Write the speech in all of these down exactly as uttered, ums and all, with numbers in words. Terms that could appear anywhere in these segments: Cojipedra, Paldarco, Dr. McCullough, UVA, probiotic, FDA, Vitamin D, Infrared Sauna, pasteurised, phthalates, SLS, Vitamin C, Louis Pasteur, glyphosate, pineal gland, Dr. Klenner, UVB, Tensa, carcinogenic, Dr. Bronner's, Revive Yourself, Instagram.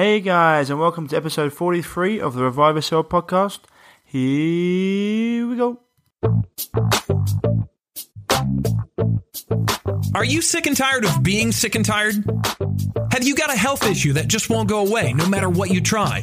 Hey guys, and welcome to episode forty-three of the Revive Yourself podcast. Here we go. Are you sick and tired of being sick and tired? Have you got a health issue that just won't go away no matter what you try?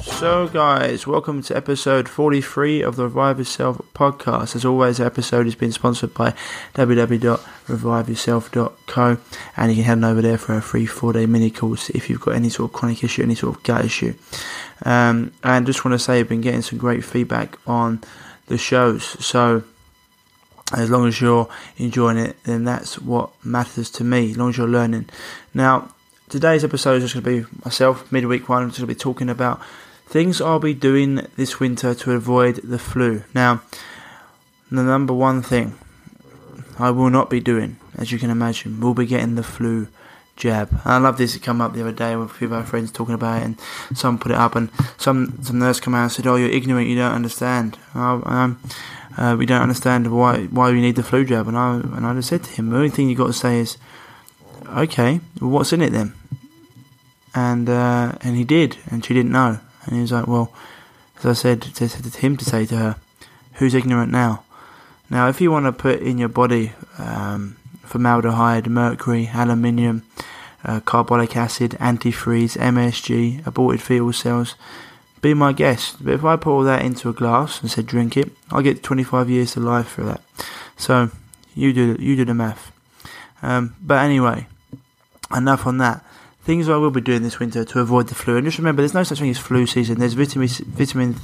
So guys, welcome to episode forty-three of the Revive Yourself podcast. As always, the episode has been sponsored by w w w dot revive yourself dot co, and you can head over there for a free four-day mini course if you've got any sort of chronic issue, any sort of gut issue. Um, and just want to say I've been getting some great feedback on the shows, so as long as you're enjoying it, then that's what matters to me, as long as you're learning. Now, today's episode is just going to be myself, midweek one. I'm just going to be talking about things I'll be doing this winter to avoid the flu. Now, the number one thing I will not be doing, as you can imagine, will be getting the flu jab. And I love this. It came up the other day with a few of our friends talking about it, and some put it up, and some, some nurse came out and said, "Oh, you're ignorant, you don't understand. Oh, um, uh, we don't understand why why we need the flu jab." And I, and I just said to him, the only thing you've got to say is, "Okay, well, what's in it then?" And uh, and he did, and she didn't know. And he was like, "Well," as I said to, to him to say to her, "Who's ignorant now?" Now, if you want to put in your body um, formaldehyde, mercury, aluminium, uh, carbolic acid, antifreeze, M S G, aborted fetal cells, be my guest. But if I put all that into a glass and said drink it, I'll get twenty-five years to life for that. So you do you do the math. Um, but anyway, enough on that. Things I will be doing this winter to avoid the flu. And just remember, there's no such thing as flu season. There's vitamin vitamin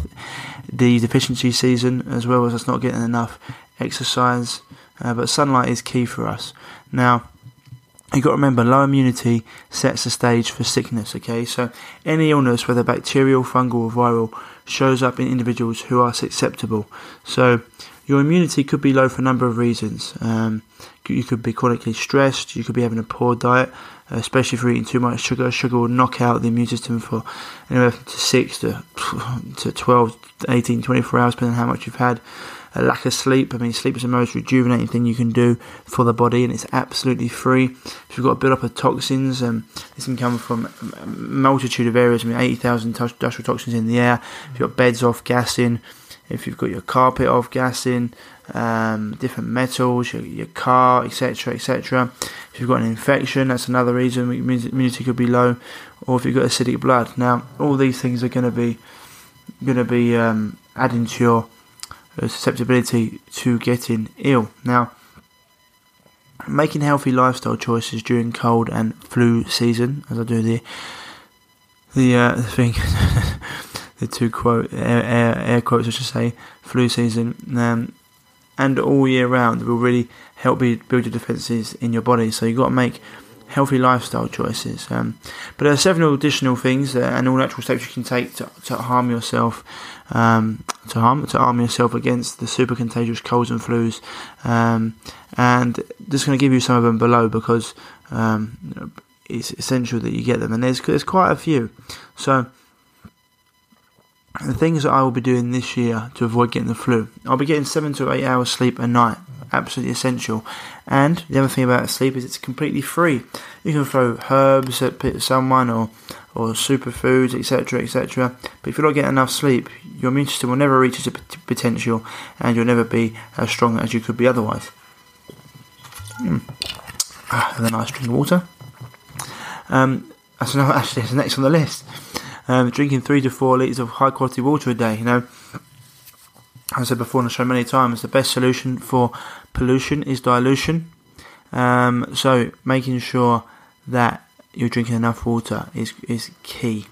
D deficiency season, as well as us not getting enough exercise. Uh, but sunlight is key for us. Now, you've got to remember, low immunity sets the stage for sickness, okay? So any illness, whether bacterial, fungal or viral, shows up in individuals who are susceptible. So your immunity could be low for a number of reasons. Um, you could be chronically stressed, you could be having a poor diet, especially if you're eating too much sugar. Sugar will knock out the immune system for anywhere from six to twelve, eighteen, twenty-four hours, depending on how much you've had. A lack of sleep. I mean, sleep is the most rejuvenating thing you can do for the body, and it's absolutely free. If you've got a build-up of toxins, um, this can come from a multitude of areas. I mean, eighty thousand industrial toxins in the air. If you've got beds off gassing, if you've got your carpet off gassing, um, different metals, your, your car, et cetera, et cetera. If you've got an infection, that's another reason. Immunity could be low, or if you've got acidic blood. Now, all these things are going to be going to be um, adding to your susceptibility to getting ill. Now, making healthy lifestyle choices during cold and flu season, as I do the the uh, thing, the two quote air, air, air quotes I should say, flu season, um, and all year round, will really help you build your defences in your body. So you've got to make healthy lifestyle choices. Um, but there are several additional things uh, and all natural steps you can take to, to harm yourself. Um, to harm to arm yourself against the super contagious colds and flus, um, and just going to give you some of them below, because um, it's essential that you get them, and there's there's quite a few. So the things that I will be doing this year to avoid getting the flu: I'll be getting seven to eight hours sleep a night, absolutely essential. And the other thing about sleep is it's completely free. You can throw herbs at someone, or or superfoods, etc, etc, but if you're not getting enough sleep, your immune system will never reach its potential, and you'll never be as strong as you could be otherwise. mm. Ah, and a nice drink of water. Um, that's another, actually that's next on the list. Um, drinking three to four litres of high quality water a day. You know, as I said before on the show many times, the best solution for pollution is dilution. Um, so making sure that you're drinking enough water is is key.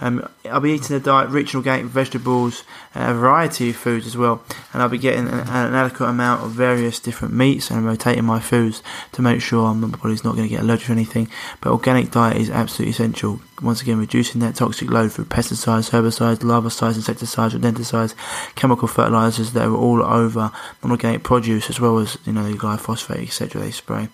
Um, I'll be eating a diet rich in organic vegetables, a variety of foods as well, and I'll be getting an, an adequate amount of various different meats and rotating my foods to make sure my body's not going to get allergic to anything. But organic diet is absolutely essential. once again reducing that toxic load through pesticides, herbicides, larvicides, insecticides, rodenticides, chemical fertilizers that are all over non-organic produce, as well as, you know, the glyphosate, et cetera they spray.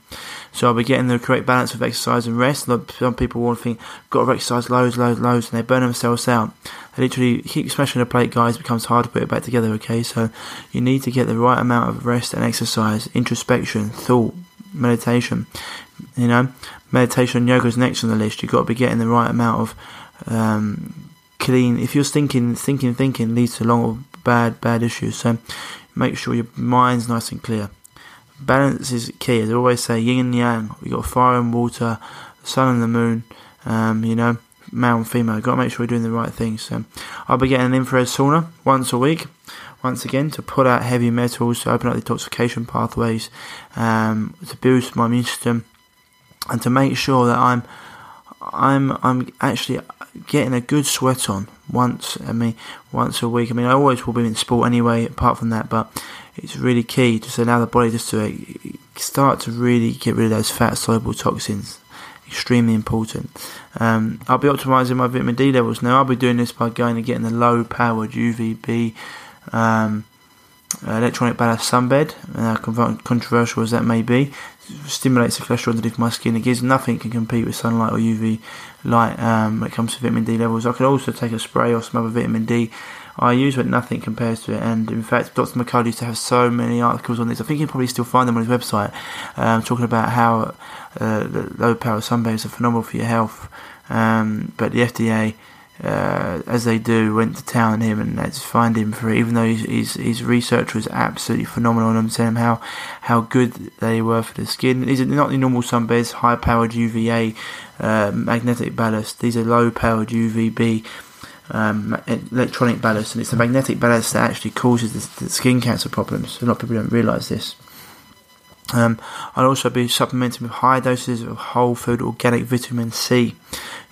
So I'll be getting the correct balance of exercise and rest. Some people want to think, got to exercise loads, loads, loads, and they burn themselves out. They literally keep smashing the plate, guys. It becomes hard to put it back together, okay? So you need to get the right amount of rest and exercise, introspection, thought, meditation. You know, meditation and yoga is next on the list. You've got to be getting the right amount of um, clean. If you're thinking, thinking, thinking leads to long or bad, bad issues. So make sure your mind's nice and clear. Balance is key. As I always say, yin and yang. We've got fire and water, sun and the moon, um, you know, male and female. You've got to make sure you're doing the right things. So I'll be getting an infrared sauna once a week. Once again, to put out heavy metals, to open up the detoxification pathways, um, to boost my immune system, and to make sure that I'm, I'm, I'm actually getting a good sweat on once. I mean, once a week. I mean, I always will be in sport anyway, apart from that. But it's really key to allow the body just to start to really get rid of those fat-soluble toxins. Extremely important. Um, I'll be optimising my vitamin D levels now. I'll be doing this by going and getting the low-powered U V B. Um, electronic ballast sunbed, uh, controversial as that may be, stimulates the cholesterol underneath my skin. It gives nothing can compete with sunlight or U V light um, when it comes to vitamin D levels. I can also take a spray or some other vitamin D I use, but nothing compares to it. And in fact, Doctor McCullough used to have so many articles on this. I think you can probably still find them on his website, um, talking about how uh, low power sunbeds are phenomenal for your health. Um, but the F D A, Uh, as they do, went to town on him, and let's find him for it, even though his, his, his research was absolutely phenomenal. And I'm telling him how, how good they were for the skin. These are not the normal sunbeds, high powered U V A, uh, magnetic ballast. These are low powered U V B, um, electronic ballast, and it's the magnetic ballast that actually causes the, the skin cancer problems. A lot of people don't realise this. Um, I'll also be supplementing with high doses of whole food organic vitamin C,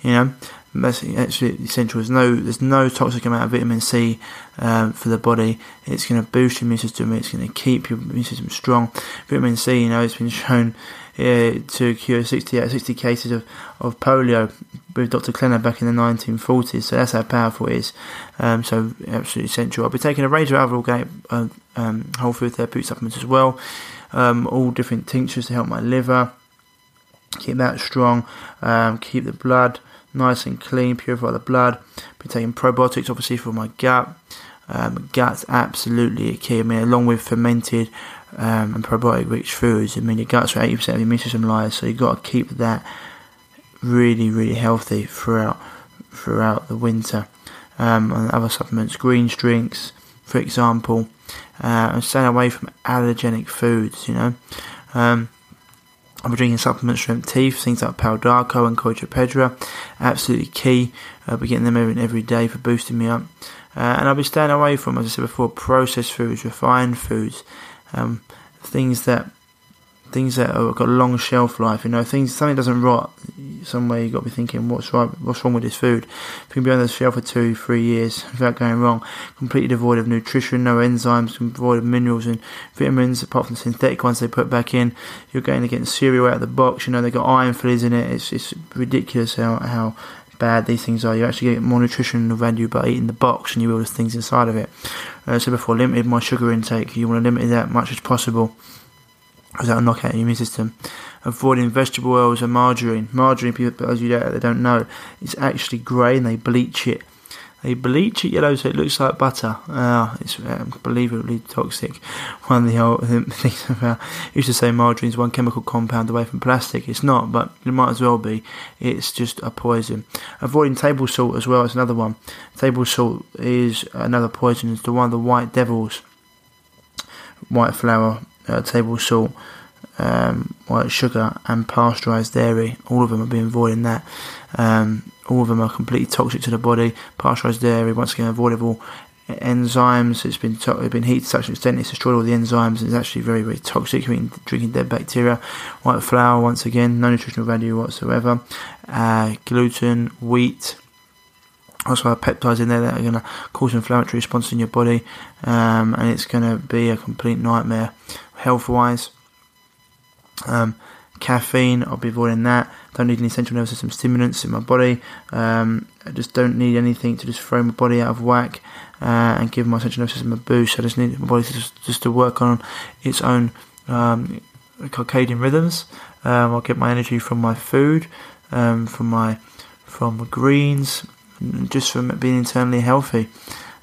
you know. That's actually essential. There's no, there's no toxic amount of vitamin C um, for the body. It's going to boost your immune system. It's going to keep your immune system strong. Vitamin C, you know, it's been shown uh, to cure sixty out of sixty cases of, of polio with Doctor Klenner back in the nineteen forties. So that's how powerful it is. Um, so absolutely essential. I'll be taking a range of other organic uh, um, whole food therapeutic supplements as well. Um, all different tinctures to help my liver, keep that strong, um, keep the blood nice and clean, purify the blood. Been taking probiotics, obviously, for my gut. Um, gut's absolutely a key. I mean, along with fermented um, and probiotic-rich foods, I mean, your gut's where eighty percent of your immune system lies, so you've got to keep that really, really healthy throughout throughout the winter. Um, and other supplements, greens drinks, for example, uh, and staying away from allergenic foods, you know. Um, I'll be drinking supplements to help teeth, things like Paldarco and Cojipedra, absolutely key. I'll be getting them every, every day for boosting me up. Uh, and I'll be staying away from, as I said before, processed foods, refined foods, um, things that things that have got a long shelf life. You know, things something doesn't rot somewhere. You've got to be thinking, what's right, what's wrong with this food? If it can be on the shelf for two, three years without going wrong, completely devoid of nutrition, no enzymes, devoid of minerals and vitamins, apart from the synthetic ones they put back in. You're going to get cereal out of the box. You know, they've got iron fillings in it. It's it's ridiculous how how bad these things are. You actually get more nutritional value by eating the box, and you will the things inside of it. Uh, so before, limited my sugar intake. You want to limit it that much as possible, because that'll knock out your immune system. Avoiding vegetable oils and margarine. Margarine, people, as you know, they don't know, it's actually grey and they bleach it. They bleach it yellow so it looks like butter. Ah, uh, it's unbelievably toxic. One of the old things about, I used to say margarine is one chemical compound away from plastic. It's not, but it might as well be. It's just a poison. Avoiding table salt as well is another one. Table salt is another poison. It's the one of the white devils. White flour, Uh, table salt, um, white sugar, and pasteurised dairy. All of them are being avoiding that. Um, all of them are completely toxic to the body. Pasteurised dairy, once again, avoidable. Enzymes, it's been to- it's been heated to such an extent it's destroyed all the enzymes, and it's actually very, very toxic. I mean, drinking dead bacteria. White flour, once again, no nutritional value whatsoever. Uh, gluten, wheat. Also have peptides in there that are going to cause inflammatory response in your body, um, and it's going to be a complete nightmare health-wise. Um, caffeine, I'll be avoiding that. don't need any central nervous system stimulants in my body. Um, I just don't need anything to just throw my body out of whack uh, and give my central nervous system a boost. I just need my body to just, just to work on its own um, circadian rhythms. Um, I'll get my energy from my food, um, from my from my greens, just from being internally healthy.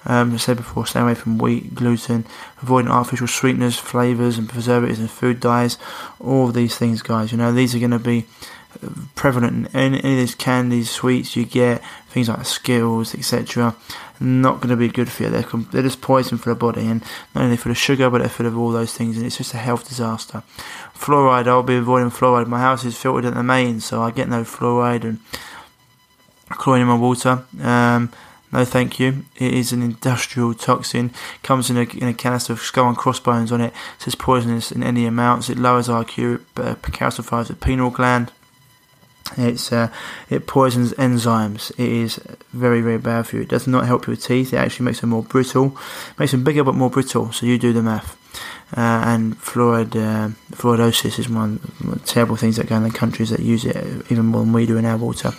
Um, as I said before, stay away from wheat, gluten, avoiding artificial sweeteners, flavours and preservatives and food dyes, all of these things, guys. You know, these are going to be prevalent in any of these candies, sweets you get, things like Skittles, et cetera. Not going to be good for you. They're, they're just poison for the body, and not only full of sugar, but they're full of all those things, and it's just a health disaster. Fluoride, I'll be avoiding fluoride. My house is filtered at the main, so I get no fluoride and chlorine in my water. Um... No, thank you. It is an industrial toxin. Comes in a, in a canister with skull and crossbones on it. So it's poisonous in any amounts. It lowers I Q. It uh, calcifies the pineal gland. It's uh, it poisons enzymes. It is very, very bad for you. It does not help your teeth. It actually makes them more brittle. It makes them bigger but more brittle. So you do the math. Uh, and fluoride, uh, fluoridosis is one of the terrible things that go in the countries that use it even more than we do in our water.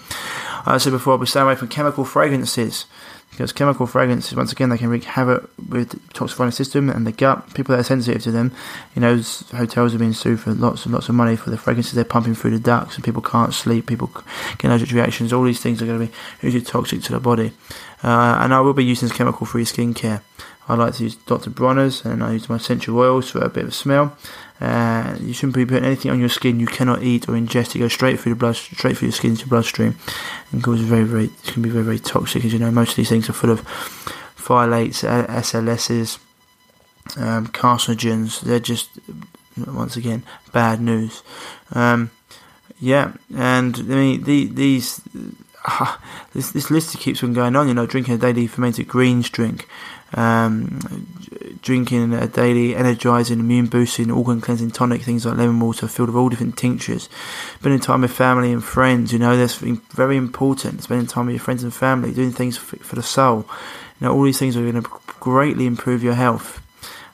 I said before, but stay away from chemical fragrances, because chemical fragrances, once again, they can wreak havoc with the toxifying system and the gut. People that are sensitive to them, you know, hotels are being sued for lots and lots of money for the fragrances they're pumping through the ducts, and people can't sleep, people get allergic reactions. All these things are going to be hugely toxic to the body. Uh, and I will be using chemical-free skincare. I like to use Doctor Bronner's, and I use my essential oils for a bit of a smell. Uh, you shouldn't be putting anything on your skin you cannot eat or ingest. It goes straight through the blood, straight through your skin to your bloodstream, and causes very, very. It can be very, very toxic, as you know. Most of these things are full of phthalates, S L Ss, um, carcinogens. They're just, once again, bad news. Um, yeah, and I mean the, these. Uh, this this list keeps on going on. You know, drinking a daily fermented greens drink. Um, drinking a daily energising, immune boosting, organ cleansing tonic, things like lemon water filled with all different tinctures. Spending time with family and friends, you know, that's very important. Spending time with your friends and family, doing things for, for the soul. You know, all these things are going to greatly improve your health.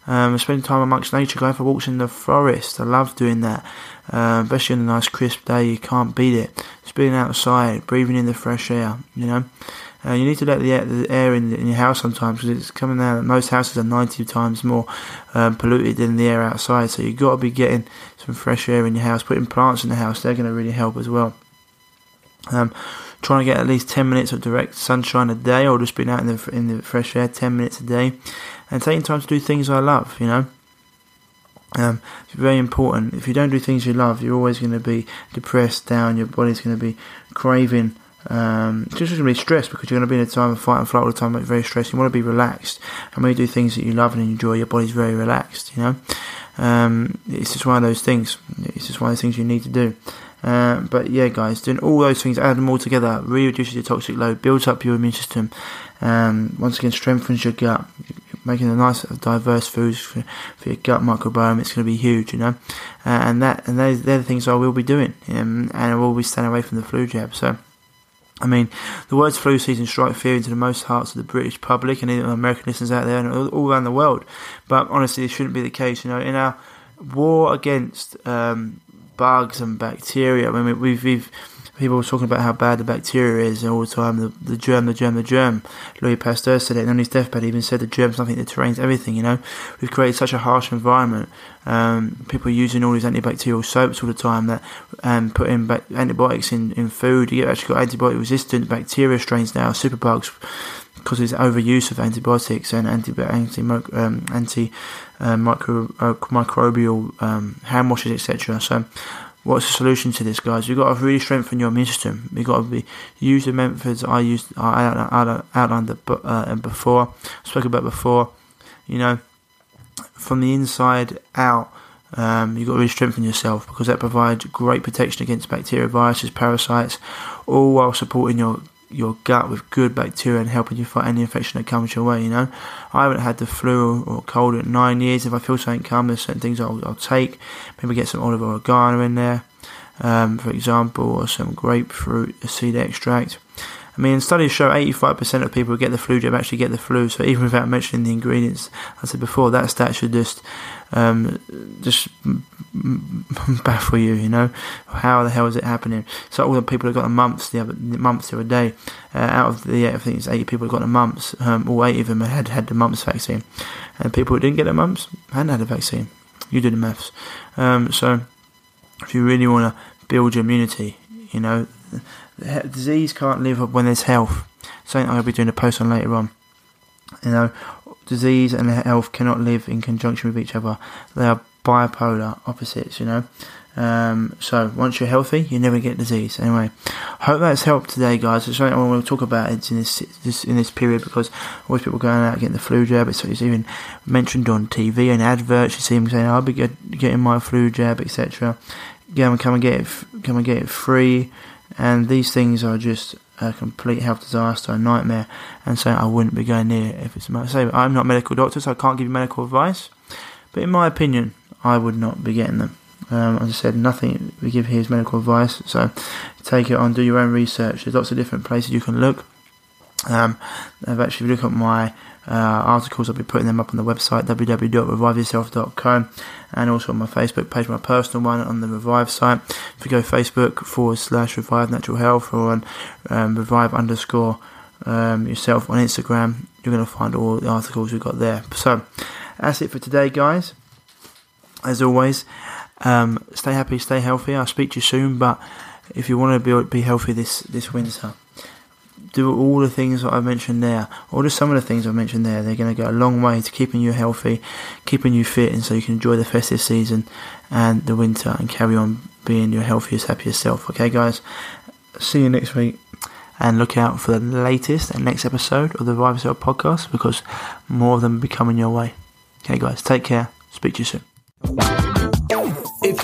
Um, spending time amongst nature, going for walks in the forest. I love doing that. Uh, especially on a nice crisp day, you can't beat it. Just being outside, breathing in the fresh air, you know. Uh, you need to let the air, the air in, in your house sometimes, because it's coming out. Most houses are ninety times more um, polluted than the air outside. So you've got to be getting some fresh air in your house. Putting plants in the house, they're going to really help as well. Um, trying to get at least ten minutes of direct sunshine a day, or just being out in the in the fresh air ten minutes a day, and taking time to do things I love. You know, um, it's very important. If you don't do things you love, you're always going to be depressed, down. Your body's going to be craving. Um, just going to be stressed, because you're going to be in a time of fight and flight all the time. It's very stressful. You want to be relaxed, and when you do things that you love and enjoy, your body's very relaxed. You know, um, it's just one of those things. It's just one of those things you need to do. Uh, but yeah, guys, doing all those things, add them all together, really reduces your toxic load, builds up your immune system, um, once again strengthens your gut. Making a nice diverse foods for, for your gut microbiome, it's going to be huge, you know. Uh, and that and those they're the things I will be doing, um, and I will be staying away from the flu jab. So. I mean, the words flu season strike fear into the most hearts of the British public and even American listeners out there and all, all around the world. But honestly, it shouldn't be the case. You know, in our war against um, bugs and bacteria, I mean, we've, we've people were talking about how bad the bacteria is all the time. The, the germ, the germ, the germ. Louis Pasteur said it, and on his deathbed, he even said the germ's nothing, the terrain's everything. You know, we've created such a harsh environment. Um, people are using all these antibacterial soaps all the time that and um, putting bac- antibiotics in, in food. You've actually got antibiotic resistant bacteria strains now, superbugs, because of this overuse of antibiotics and anti anti um, anti uh, micro, uh, microbial um, hand washes, et cetera. So. What's the solution to this, guys? You've got to really strengthen your immune system. You've got to be, use the methods I used, I outlined uh, before, spoke about before. You know, from the inside out, um, you've got to really strengthen yourself, because that provides great protection against bacteria, viruses, parasites, all while supporting your your gut with good bacteria and helping you fight any infection that comes your way. You know, I haven't had the flu or cold in nine years. If I feel something come, there's certain things I'll, I'll take. Maybe get some olive oregano in there, um, for example, or some grapefruit seed extract. I mean, studies show eighty-five percent of people who get the flu jab actually get the flu, so even without mentioning the ingredients, as I said before, that stat should just um, just baffle you, you know, how the hell is it happening? So all the people who got the mumps the other, the mumps the other day, uh, out of the, I think it's eighty people who got the mumps, um, all eight of them had had the mumps vaccine, and people who didn't get the mumps hadn't had a vaccine. You do the maths. Um, so if you really want to build your immunity, you know, disease can't live up when there's health. Something I'll be doing a post on later on. You know, disease and health cannot live in conjunction with each other. They are bipolar opposites, you know. Um, so once you're healthy, you never get disease. Anyway, hope that's helped today, guys. It's something I want to talk about in this, this in this period, because always people going out getting the flu jab. It's, it's even mentioned on T V and adverts. You see them saying, "I'll be get, getting my flu jab," et cetera. Come and get it, come and get it free. And these things are just a complete health disaster, a nightmare. And so I wouldn't be going near it if it's my say. I'm not a medical doctor, so I can't give you medical advice. But in my opinion, I would not be getting them. Um, as I said, nothing we give here is medical advice, so take it on, do your own research. There's lots of different places you can look. Um, I've actually looked at my uh, articles. I'll be putting them up on the website, w w w dot revive yourself dot com, and also on my Facebook page, my personal one, on the Revive site. If you go Facebook forward slash Revive Natural Health, or on um, Revive underscore um, yourself on Instagram, you're going to find all the articles we've got there. So that's it for today, guys. As always, Um, stay happy, stay healthy. I'll speak to you soon, but if you want to be, be healthy this, this winter, do all the things that I mentioned there, or just some of the things I mentioned there. They're going to go a long way to keeping you healthy, keeping you fit, and so you can enjoy the festive season and the winter and carry on being your healthiest, happiest self. Okay, guys, see you next week, and look out for the latest and next episode of the Revive Yourself podcast, because more of them will be coming your way. Okay, guys, take care. Speak to you soon. If